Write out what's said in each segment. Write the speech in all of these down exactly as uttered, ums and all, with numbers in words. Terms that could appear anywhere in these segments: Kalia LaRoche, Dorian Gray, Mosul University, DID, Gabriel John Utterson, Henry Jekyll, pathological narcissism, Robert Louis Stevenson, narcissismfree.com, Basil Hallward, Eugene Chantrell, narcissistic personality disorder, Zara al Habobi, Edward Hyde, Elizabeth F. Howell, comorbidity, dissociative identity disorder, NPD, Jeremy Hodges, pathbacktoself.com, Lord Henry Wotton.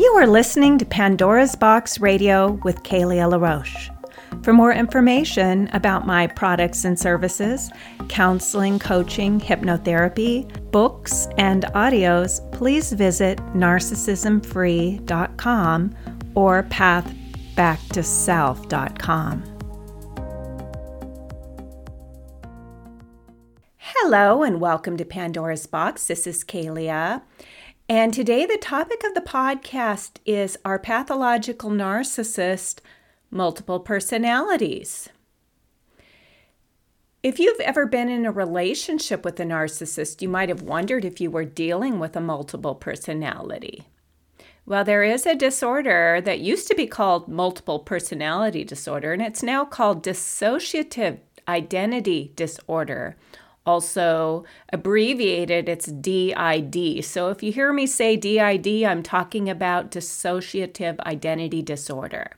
You are listening to Pandora's Box Radio with Kalia LaRoche. For more information about my products and services, counseling, coaching, hypnotherapy, books, and audios, please visit narcissism free dot com or path back to self dot com. Hello and welcome to Pandora's Box. This is Kalia. And today the topic of the podcast is Are Pathological Narcissists Multiple Personalities? If you've ever been in a relationship with a narcissist, you might have wondered if you were dealing with a multiple personality. Well, there is a disorder that used to be called multiple personality disorder, and it's now called dissociative identity disorder. Also abbreviated, it's D I D. So if you hear me say D I D, I'm talking about dissociative identity disorder.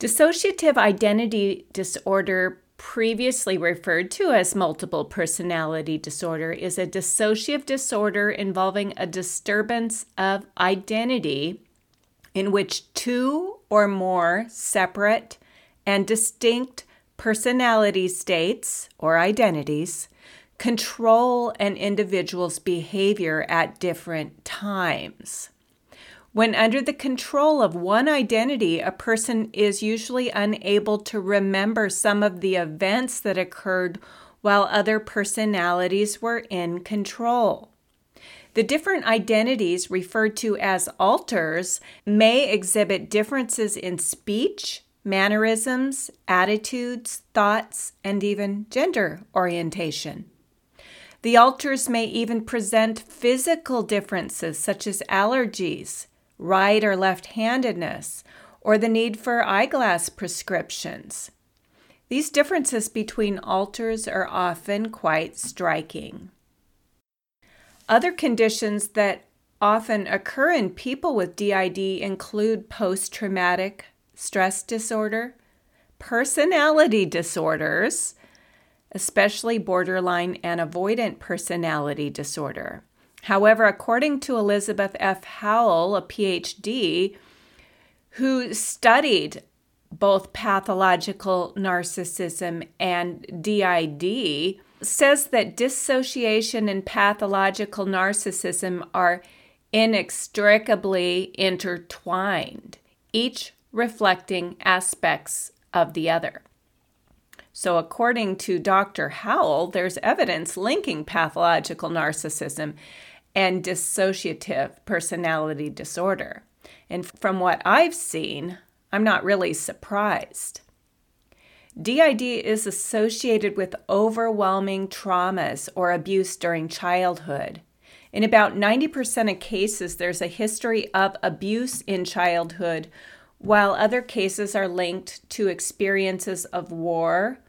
Dissociative identity disorder, previously referred to as multiple personality disorder, is a dissociative disorder involving a disturbance of identity in which two or more separate and distinct personality states or identities control an individual's behavior at different times. When under the control of one identity, a person is usually unable to remember some of the events that occurred while other personalities were in control. The different identities, referred to as alters, may exhibit differences in speech, mannerisms, attitudes, thoughts, and even gender orientation. The alters may even present physical differences such as allergies, right or left-handedness, or the need for eyeglass prescriptions. These differences between alters are often quite striking. Other conditions that often occur in people with D I D include post-traumatic stress disorder, personality disorders, especially borderline and avoidant personality disorder. However, according to Elizabeth F. Howell, a P H D, who studied both pathological narcissism and D I D, says that dissociation and pathological narcissism are inextricably intertwined, each reflecting aspects of the other. So according to Doctor Howell, there's evidence linking pathological narcissism and dissociative personality disorder. And from what I've seen, I'm not really surprised. D I D is associated with overwhelming traumas or abuse during childhood. In about ninety percent of cases, there's a history of abuse in childhood, while other cases are linked to experiences of war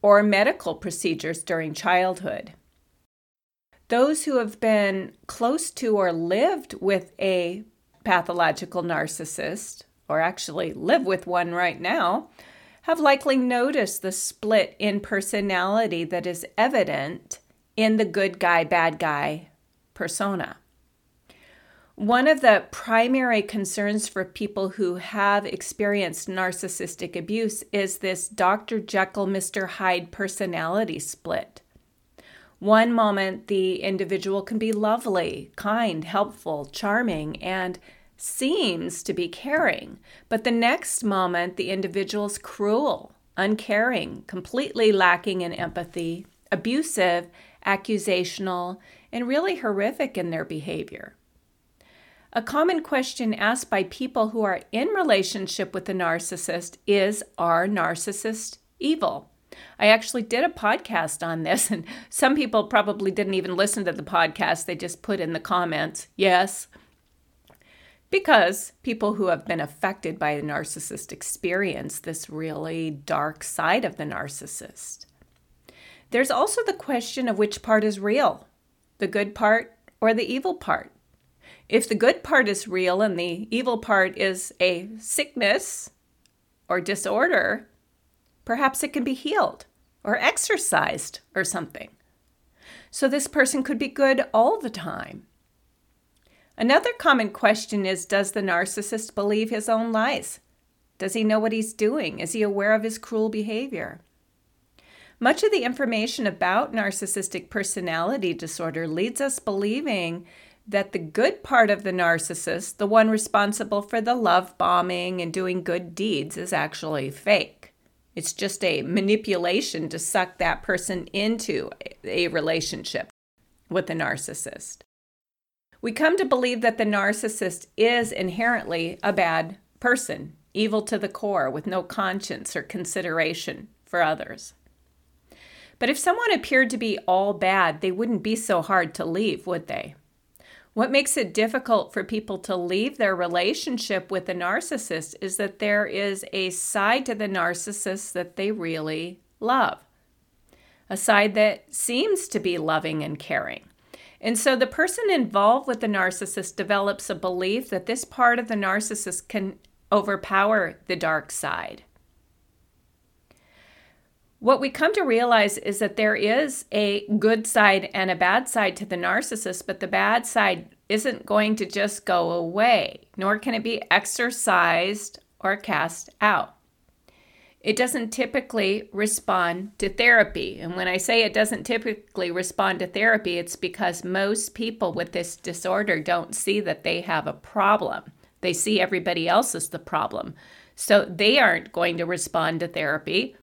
or medical procedures during childhood. Those who have been close to or lived with a pathological narcissist, or actually live with one right now, have likely noticed the split in personality that is evident in the good guy, bad guy persona. One of the primary concerns for people who have experienced narcissistic abuse is this Doctor Jekyll, Mister Hyde personality split. One moment, the individual can be lovely, kind, helpful, charming, and seems to be caring. But the next moment, the individual's cruel, uncaring, completely lacking in empathy, abusive, accusational, and really horrific in their behavior. A common question asked by people who are in relationship with a narcissist is, are narcissists evil? I actually did a podcast on this, and some people probably didn't even listen to the podcast. They just put in the comments, yes, because people who have been affected by a narcissist experience this really dark side of the narcissist. There's also the question of which part is real, the good part or the evil part. If the good part is real and the evil part is a sickness or disorder, perhaps it can be healed or exercised or something. So this person could be good all the time. Another common question is, does the narcissist believe his own lies? Does he know what he's doing? Is he aware of his cruel behavior? Much of the information about narcissistic personality disorder leads us believing that the good part of the narcissist, the one responsible for the love bombing and doing good deeds, is actually fake. It's just a manipulation to suck that person into a relationship with the narcissist. We come to believe that the narcissist is inherently a bad person, evil to the core, with no conscience or consideration for others. But if someone appeared to be all bad, they wouldn't be so hard to leave, would they? What makes it difficult for people to leave their relationship with the narcissist is that there is a side to the narcissist that they really love, a side that seems to be loving and caring. And so the person involved with the narcissist develops a belief that this part of the narcissist can overpower the dark side. What we come to realize is that there is a good side and a bad side to the narcissist, but the bad side isn't going to just go away, nor can it be exorcised or cast out. It doesn't typically respond to therapy. And when I say it doesn't typically respond to therapy, it's because most people with this disorder don't see that they have a problem. They see everybody else as the problem. So they aren't going to respond to therapy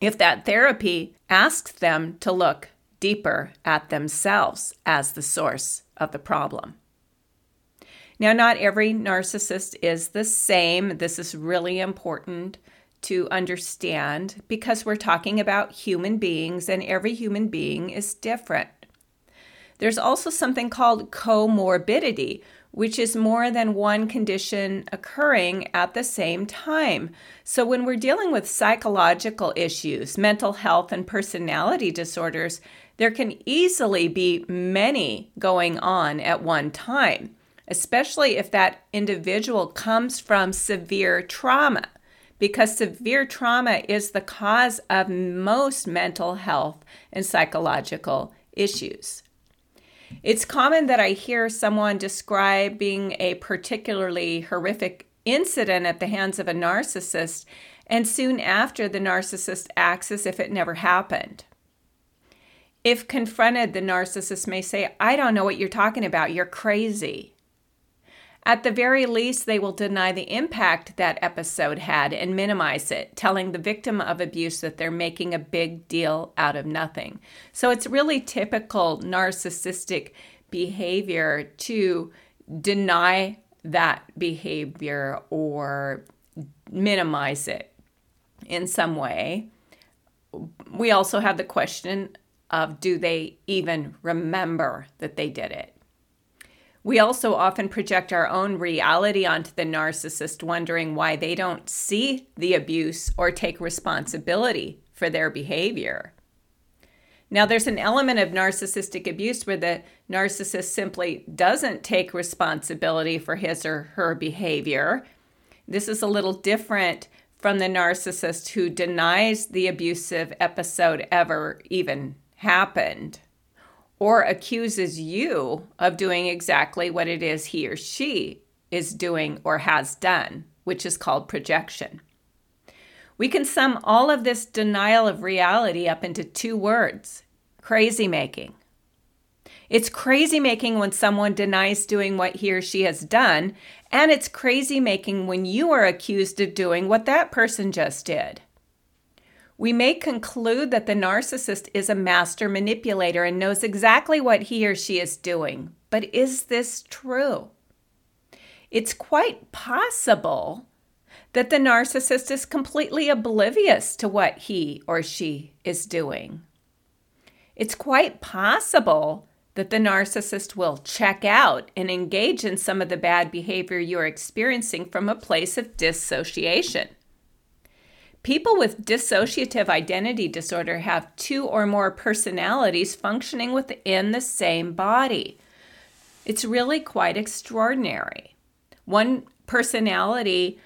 if that therapy asks them to look deeper at themselves as the source of the problem. Now, not every narcissist is the same. This is really important to understand because we're talking about human beings, and every human being is different. There's also something called comorbidity, which is more than one condition occurring at the same time. So when we're dealing with psychological issues, mental health, and personality disorders, there can easily be many going on at one time, especially if that individual comes from severe trauma, because severe trauma is the cause of most mental health and psychological issues. It's common that I hear someone describing a particularly horrific incident at the hands of a narcissist, and soon after, the narcissist acts as if it never happened. If confronted, the narcissist may say, "I don't know what you're talking about. You're crazy." At the very least, they will deny the impact that episode had and minimize it, telling the victim of abuse that they're making a big deal out of nothing. So it's really typical narcissistic behavior to deny that behavior or minimize it in some way. We also have the question of, do they even remember that they did it? We also often project our own reality onto the narcissist, wondering why they don't see the abuse or take responsibility for their behavior. Now, there's an element of narcissistic abuse where the narcissist simply doesn't take responsibility for his or her behavior. This is a little different from the narcissist who denies the abusive episode ever even happened, or accuses you of doing exactly what it is he or she is doing or has done, which is called projection. We can sum all of this denial of reality up into two words: crazy making. It's crazy making when someone denies doing what he or she has done, and it's crazy making when you are accused of doing what that person just did. We may conclude that the narcissist is a master manipulator and knows exactly what he or she is doing. But is this true? It's quite possible that the narcissist is completely oblivious to what he or she is doing. It's quite possible that the narcissist will check out and engage in some of the bad behavior you're experiencing from a place of dissociation. People with dissociative identity disorder have two or more personalities functioning within the same body. It's really quite extraordinary. One personality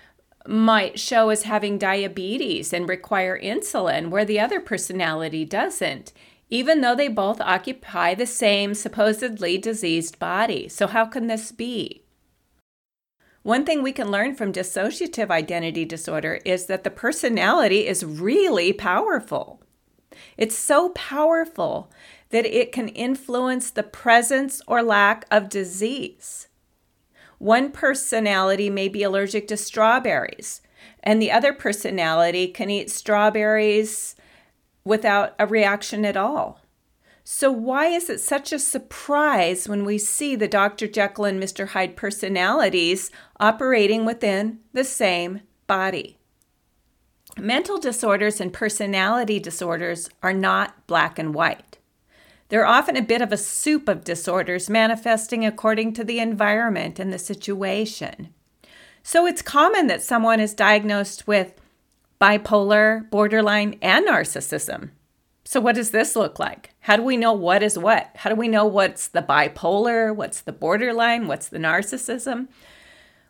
might show as having diabetes and require insulin, where the other personality doesn't, even though they both occupy the same supposedly diseased body. So how can this be? One thing we can learn from dissociative identity disorder is that the personality is really powerful. It's so powerful that it can influence the presence or lack of disease. One personality may be allergic to strawberries, and the other personality can eat strawberries without a reaction at all. So why is it such a surprise when we see the Doctor Jekyll and Mister Hyde personalities operating within the same body? Mental disorders and personality disorders are not black and white. They're often a bit of a soup of disorders manifesting according to the environment and the situation. So it's common that someone is diagnosed with bipolar, borderline, and narcissism. So what does this look like? How do we know what is what? How do we know what's the bipolar, what's the borderline, what's the narcissism?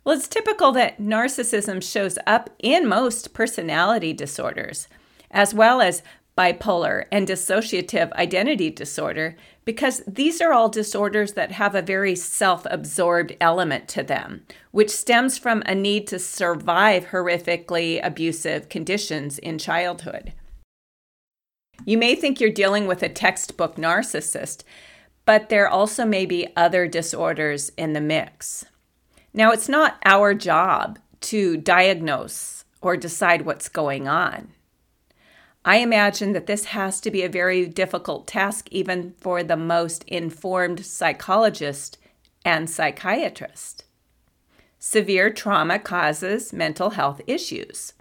Well, it's typical that narcissism shows up in most personality disorders, as well as bipolar and dissociative identity disorder, because these are all disorders that have a very self-absorbed element to them, which stems from a need to survive horrifically abusive conditions in childhood. You may think you're dealing with a textbook narcissist, but there also may be other disorders in the mix. Now, it's not our job to diagnose or decide what's going on. I imagine that this has to be a very difficult task even for the most informed psychologist and psychiatrist. Severe trauma causes mental health issues.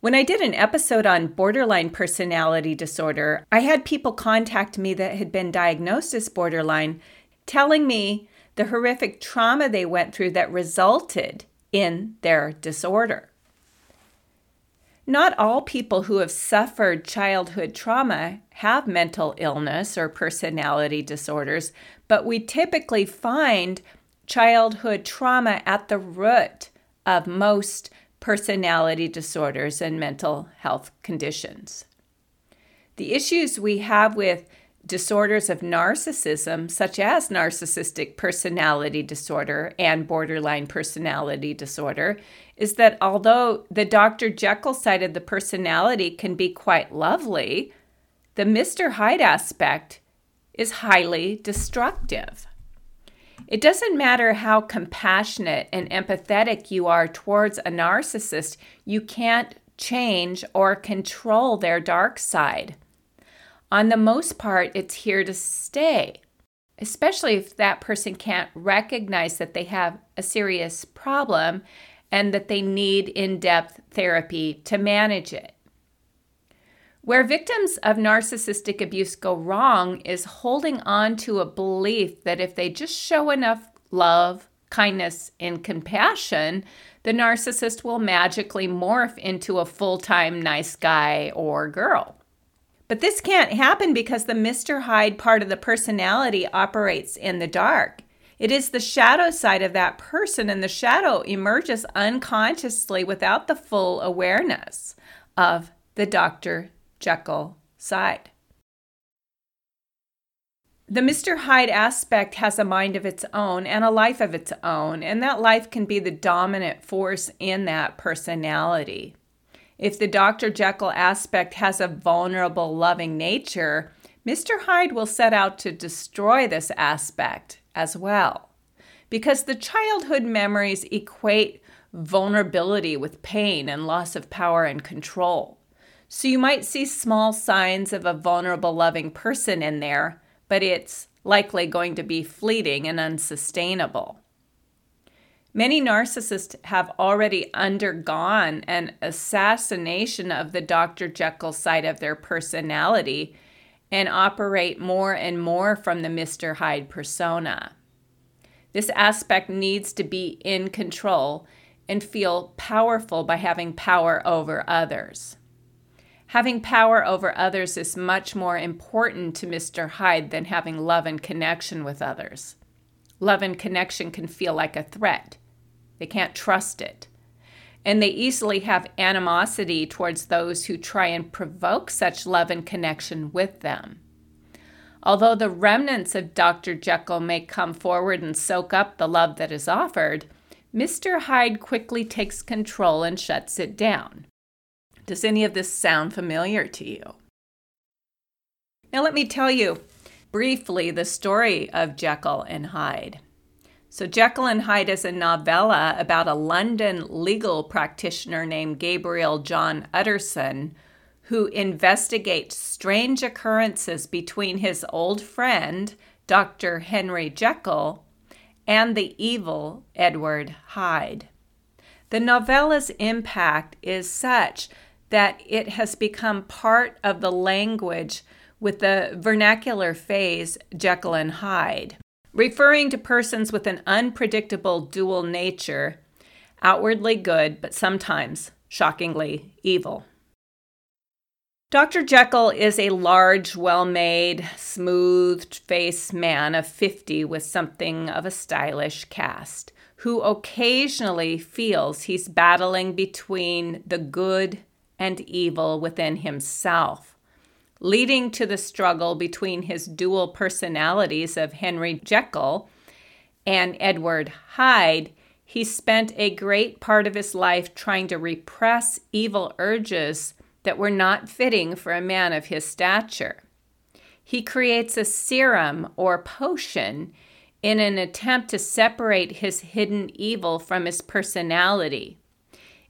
When I did an episode on borderline personality disorder, I had people contact me that had been diagnosed as borderline, telling me the horrific trauma they went through that resulted in their disorder. Not all people who have suffered childhood trauma have mental illness or personality disorders, but we typically find childhood trauma at the root of most personality disorders and mental health conditions. The issues we have with disorders of narcissism, such as narcissistic personality disorder and borderline personality disorder, is that although the Doctor Jekyll side of the personality can be quite lovely, the Mister Hyde aspect is highly destructive. It doesn't matter how compassionate and empathetic you are towards a narcissist, you can't change or control their dark side. On the most part, it's here to stay, especially if that person can't recognize that they have a serious problem and that they need in-depth therapy to manage it. Where victims of narcissistic abuse go wrong is holding on to a belief that if they just show enough love, kindness, and compassion, the narcissist will magically morph into a full-time nice guy or girl. But this can't happen because the Mister Hyde part of the personality operates in the dark. It is the shadow side of that person, and the shadow emerges unconsciously without the full awareness of the Doctor Jekyll side. The Mister Hyde aspect has a mind of its own and a life of its own, and that life can be the dominant force in that personality. If the Doctor Jekyll aspect has a vulnerable, loving nature, Mister Hyde will set out to destroy this aspect as well, because the childhood memories equate vulnerability with pain and loss of power and control. So you might see small signs of a vulnerable, loving person in there, but it's likely going to be fleeting and unsustainable. Many narcissists have already undergone an assassination of the Doctor Jekyll side of their personality and operate more and more from the Mister Hyde persona. This aspect needs to be in control and feel powerful by having power over others. Having power over others is much more important to Mister Hyde than having love and connection with others. Love and connection can feel like a threat. They can't trust it. and they easily have animosity towards those who try and provoke such love and connection with them. Although the remnants of Doctor Jekyll may come forward and soak up the love that is offered, Mister Hyde quickly takes control and shuts it down. Does any of this sound familiar to you? Now let me tell you briefly the story of Jekyll and Hyde. So Jekyll and Hyde is a novella about a London legal practitioner named Gabriel John Utterson, who investigates strange occurrences between his old friend, Doctor Henry Jekyll, and the evil Edward Hyde. The novella's impact is such that it has become part of the language with the vernacular phrase Jekyll and Hyde, referring to persons with an unpredictable dual nature, outwardly good, but sometimes, shockingly, evil. Doctor Jekyll is a large, well-made, smooth-faced man of fifty with something of a stylish cast, who occasionally feels he's battling between the good and evil within himself, leading to the struggle between his dual personalities of Henry Jekyll and Edward Hyde. He spent a great part of his life trying to repress evil urges that were not fitting for a man of his stature. He creates a serum or potion in an attempt to separate his hidden evil from his personality.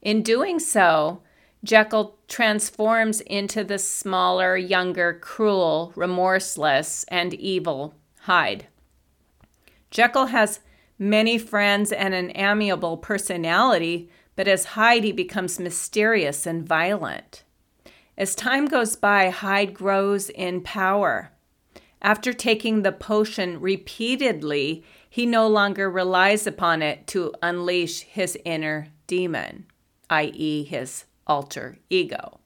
In doing so, Jekyll transforms into the smaller, younger, cruel, remorseless, and evil Hyde. Jekyll has many friends and an amiable personality, but as Hyde, he becomes mysterious and violent. As time goes by, Hyde grows in power. After taking the potion repeatedly, he no longer relies upon it to unleash his inner demon, that is his alter ego.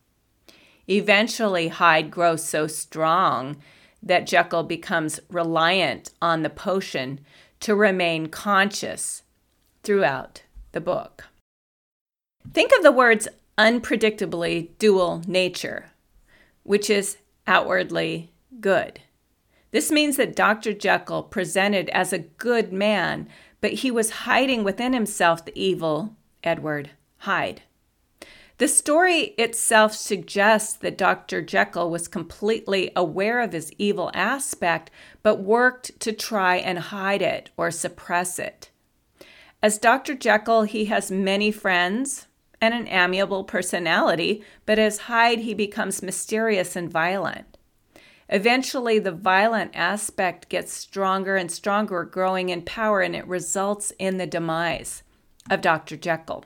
Eventually, Hyde grows so strong that Jekyll becomes reliant on the potion to remain conscious throughout the book. Think of the words unpredictably dual nature, which is outwardly good. This means that Doctor Jekyll presented as a good man, but he was hiding within himself the evil Edward Hyde. The story itself suggests that Doctor Jekyll was completely aware of his evil aspect, but worked to try and hide it or suppress it. As Doctor Jekyll, he has many friends and an amiable personality, but as Hyde, he becomes mysterious and violent. Eventually, the violent aspect gets stronger and stronger, growing in power, and it results in the demise of Doctor Jekyll.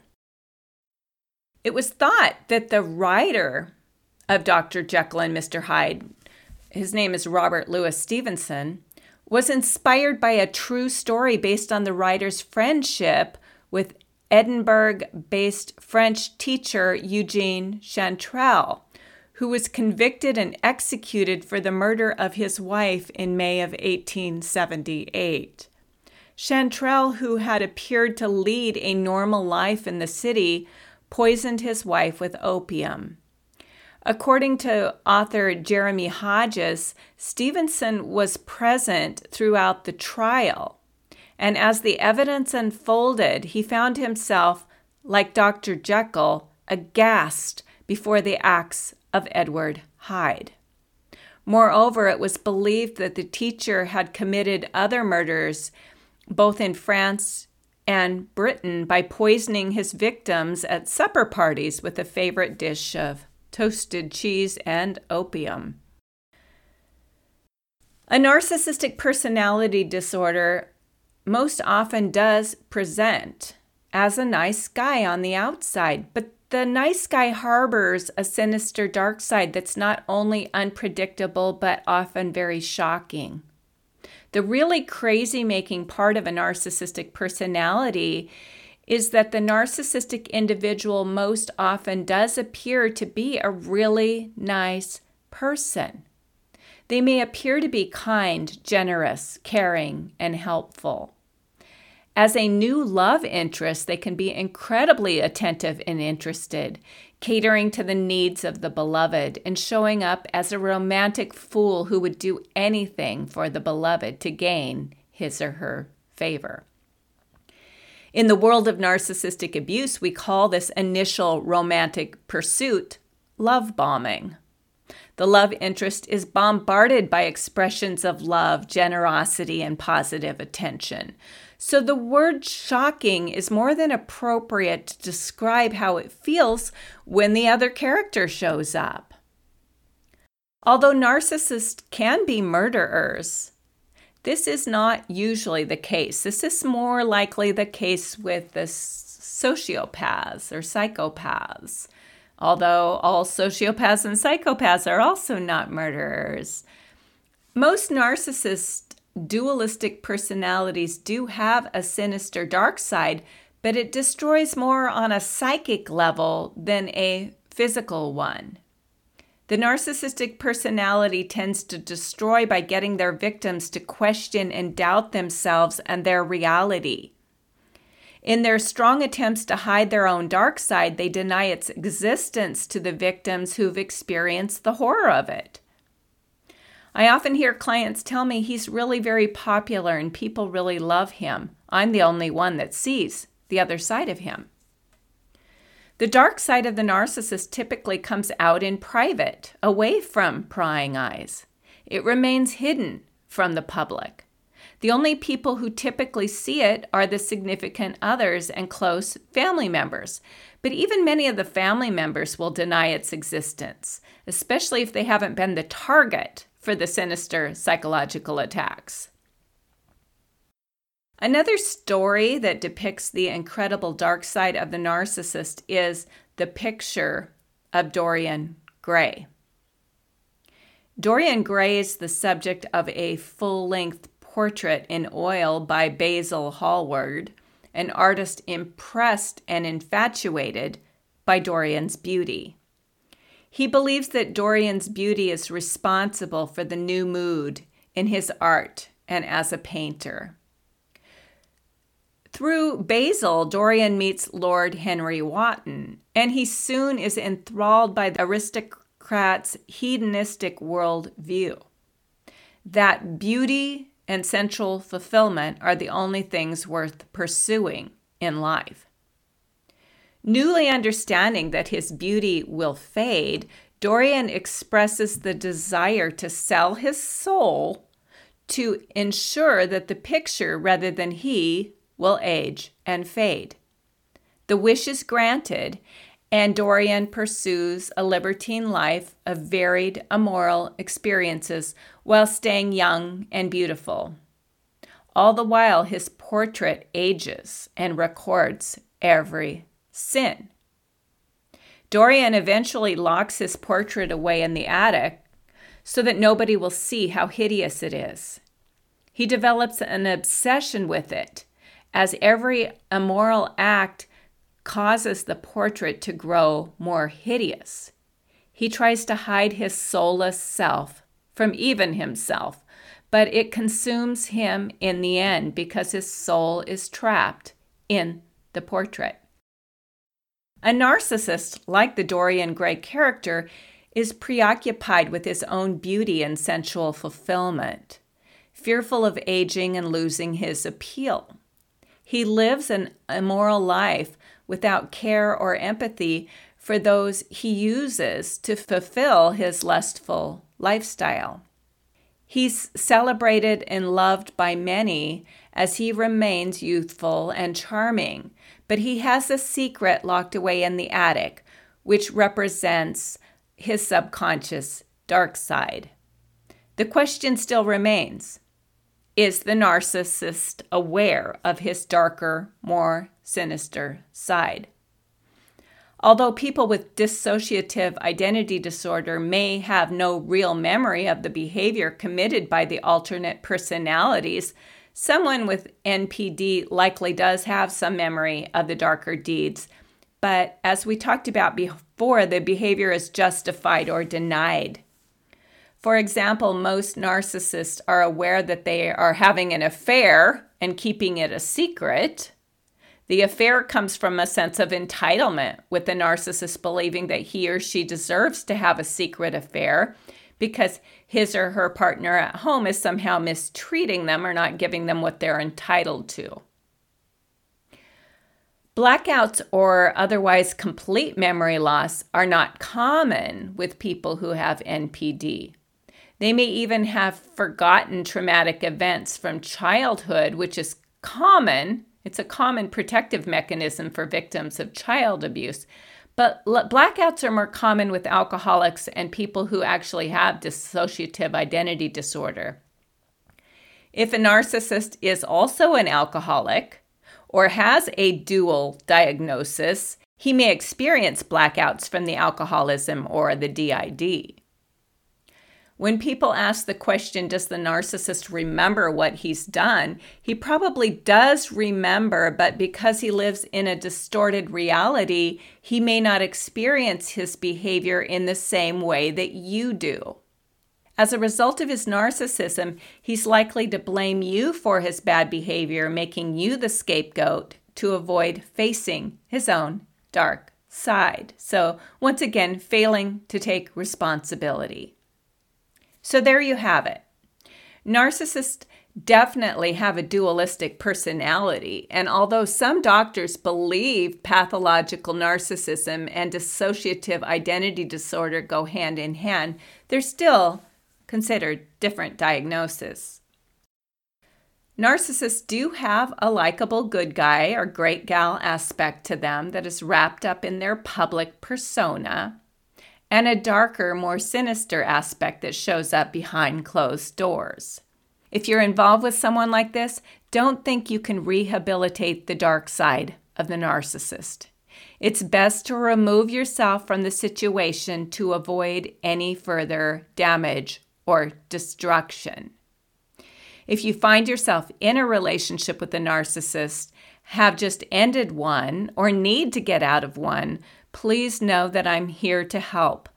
It was thought that the writer of Doctor Jekyll and Mister Hyde, his name is Robert Louis Stevenson, was inspired by a true story based on the writer's friendship with Edinburgh-based French teacher Eugene Chantrell, who was convicted and executed for the murder of his wife in May of eighteen seventy-eight. Chantrell, who had appeared to lead a normal life in the city, poisoned his wife with opium. According to author Jeremy Hodges, Stevenson was present throughout the trial, and as the evidence unfolded, he found himself, like Doctor Jekyll, aghast before the acts of Edward Hyde. Moreover, it was believed that the teacher had committed other murders, both in France and Britain, by poisoning his victims at supper parties with a favorite dish of toasted cheese and opium. A narcissistic personality disorder most often does present as a nice guy on the outside, but the nice guy harbors a sinister dark side that's not only unpredictable, but often very shocking. The really crazy-making part of a narcissistic personality is that the narcissistic individual most often does appear to be a really nice person. They may appear to be kind, generous, caring, and helpful. As a new love interest, they can be incredibly attentive and interested, catering to the needs of the beloved and showing up as a romantic fool who would do anything for the beloved to gain his or her favor. In the world of narcissistic abuse, we call this initial romantic pursuit love bombing. The love interest is bombarded by expressions of love, generosity, and positive attention. So the word shocking is more than appropriate to describe how it feels when the other character shows up. Although narcissists can be murderers, this is not usually the case. This is more likely the case with the sociopaths or psychopaths. Although all sociopaths and psychopaths are also not murderers. Most narcissist dualistic personalities do have a sinister dark side, but it destroys more on a psychic level than a physical one. The narcissistic personality tends to destroy by getting their victims to question and doubt themselves and their reality. In their strong attempts to hide their own dark side, they deny its existence to the victims who've experienced the horror of it. I often hear clients tell me he's really very popular and people really love him. I'm the only one that sees the other side of him. The dark side of the narcissist typically comes out in private, away from prying eyes. It remains hidden from the public. The only people who typically see it are the significant others and close family members. But even many of the family members will deny its existence, especially if they haven't been the target for the sinister psychological attacks. Another story that depicts the incredible dark side of the narcissist is the picture of Dorian Gray. Dorian Gray is the subject of a full-length portrait in oil by Basil Hallward, an artist impressed and infatuated by Dorian's beauty. He believes that Dorian's beauty is responsible for the new mood in his art and as a painter. Through Basil, Dorian meets Lord Henry Wotton, and he soon is enthralled by the aristocrat's hedonistic world view. That beauty and sensual fulfillment are the only things worth pursuing in life. Newly understanding that his beauty will fade, Dorian expresses the desire to sell his soul to ensure that the picture, rather than he, will age and fade. The wish is granted, and Dorian pursues a libertine life of varied immoral experiences while staying young and beautiful. All the while, his portrait ages and records every sin. Dorian eventually locks his portrait away in the attic so that nobody will see how hideous it is. He develops an obsession with it, as every immoral act causes the portrait to grow more hideous. He tries to hide his soulless self from even himself, but it consumes him in the end because his soul is trapped in the portrait. A narcissist, like the Dorian Gray character, is preoccupied with his own beauty and sensual fulfillment, fearful of aging and losing his appeal. He lives an immoral life without care or empathy for those he uses to fulfill his lustful lifestyle. He's celebrated and loved by many as he remains youthful and charming, but he has a secret locked away in the attic, which represents his subconscious dark side. The question still remains, is the narcissist aware of his darker, more sinister side? Although people with dissociative identity disorder may have no real memory of the behavior committed by the alternate personalities, someone with N P D likely does have some memory of the darker deeds. But as we talked about before, the behavior is justified or denied. For example, most narcissists are aware that they are having an affair and keeping it a secret. The affair comes from a sense of entitlement, with the narcissist believing that he or she deserves to have a secret affair because his or her partner at home is somehow mistreating them or not giving them what they're entitled to. Blackouts or otherwise complete memory loss are not common with people who have N P D. They may even have forgotten traumatic events from childhood, which is common. It's a common protective mechanism for victims of child abuse. But blackouts are more common with alcoholics and people who actually have dissociative identity disorder. If a narcissist is also an alcoholic, or has a dual diagnosis, he may experience blackouts from the alcoholism or the D I D. When people ask the question, does the narcissist remember what he's done? He probably does remember, but because he lives in a distorted reality, he may not experience his behavior in the same way that you do. As a result of his narcissism, he's likely to blame you for his bad behavior, making you the scapegoat to avoid facing his own dark side. So once again, failing to take responsibility. So there you have it. Narcissists definitely have a dualistic personality, and although some doctors believe pathological narcissism and dissociative identity disorder go hand in hand, they're still considered different diagnoses. Narcissists do have a likable good guy or great gal aspect to them that is wrapped up in their public persona, and a darker, more sinister aspect that shows up behind closed doors. If you're involved with someone like this, don't think you can rehabilitate the dark side of the narcissist. It's best to remove yourself from the situation to avoid any further damage or destruction. If you find yourself in a relationship with a narcissist, have just ended one, or need to get out of one, please know that I'm here to help.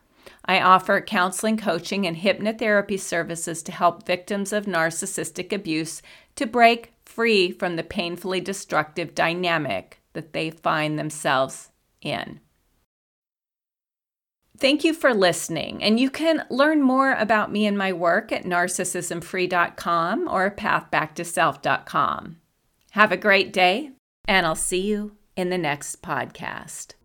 I offer counseling, coaching, and hypnotherapy services to help victims of narcissistic abuse to break free from the painfully destructive dynamic that they find themselves in. Thank you for listening, and you can learn more about me and my work at narcissism free dot com or path back to self dot com. Have a great day, and I'll see you in the next podcast.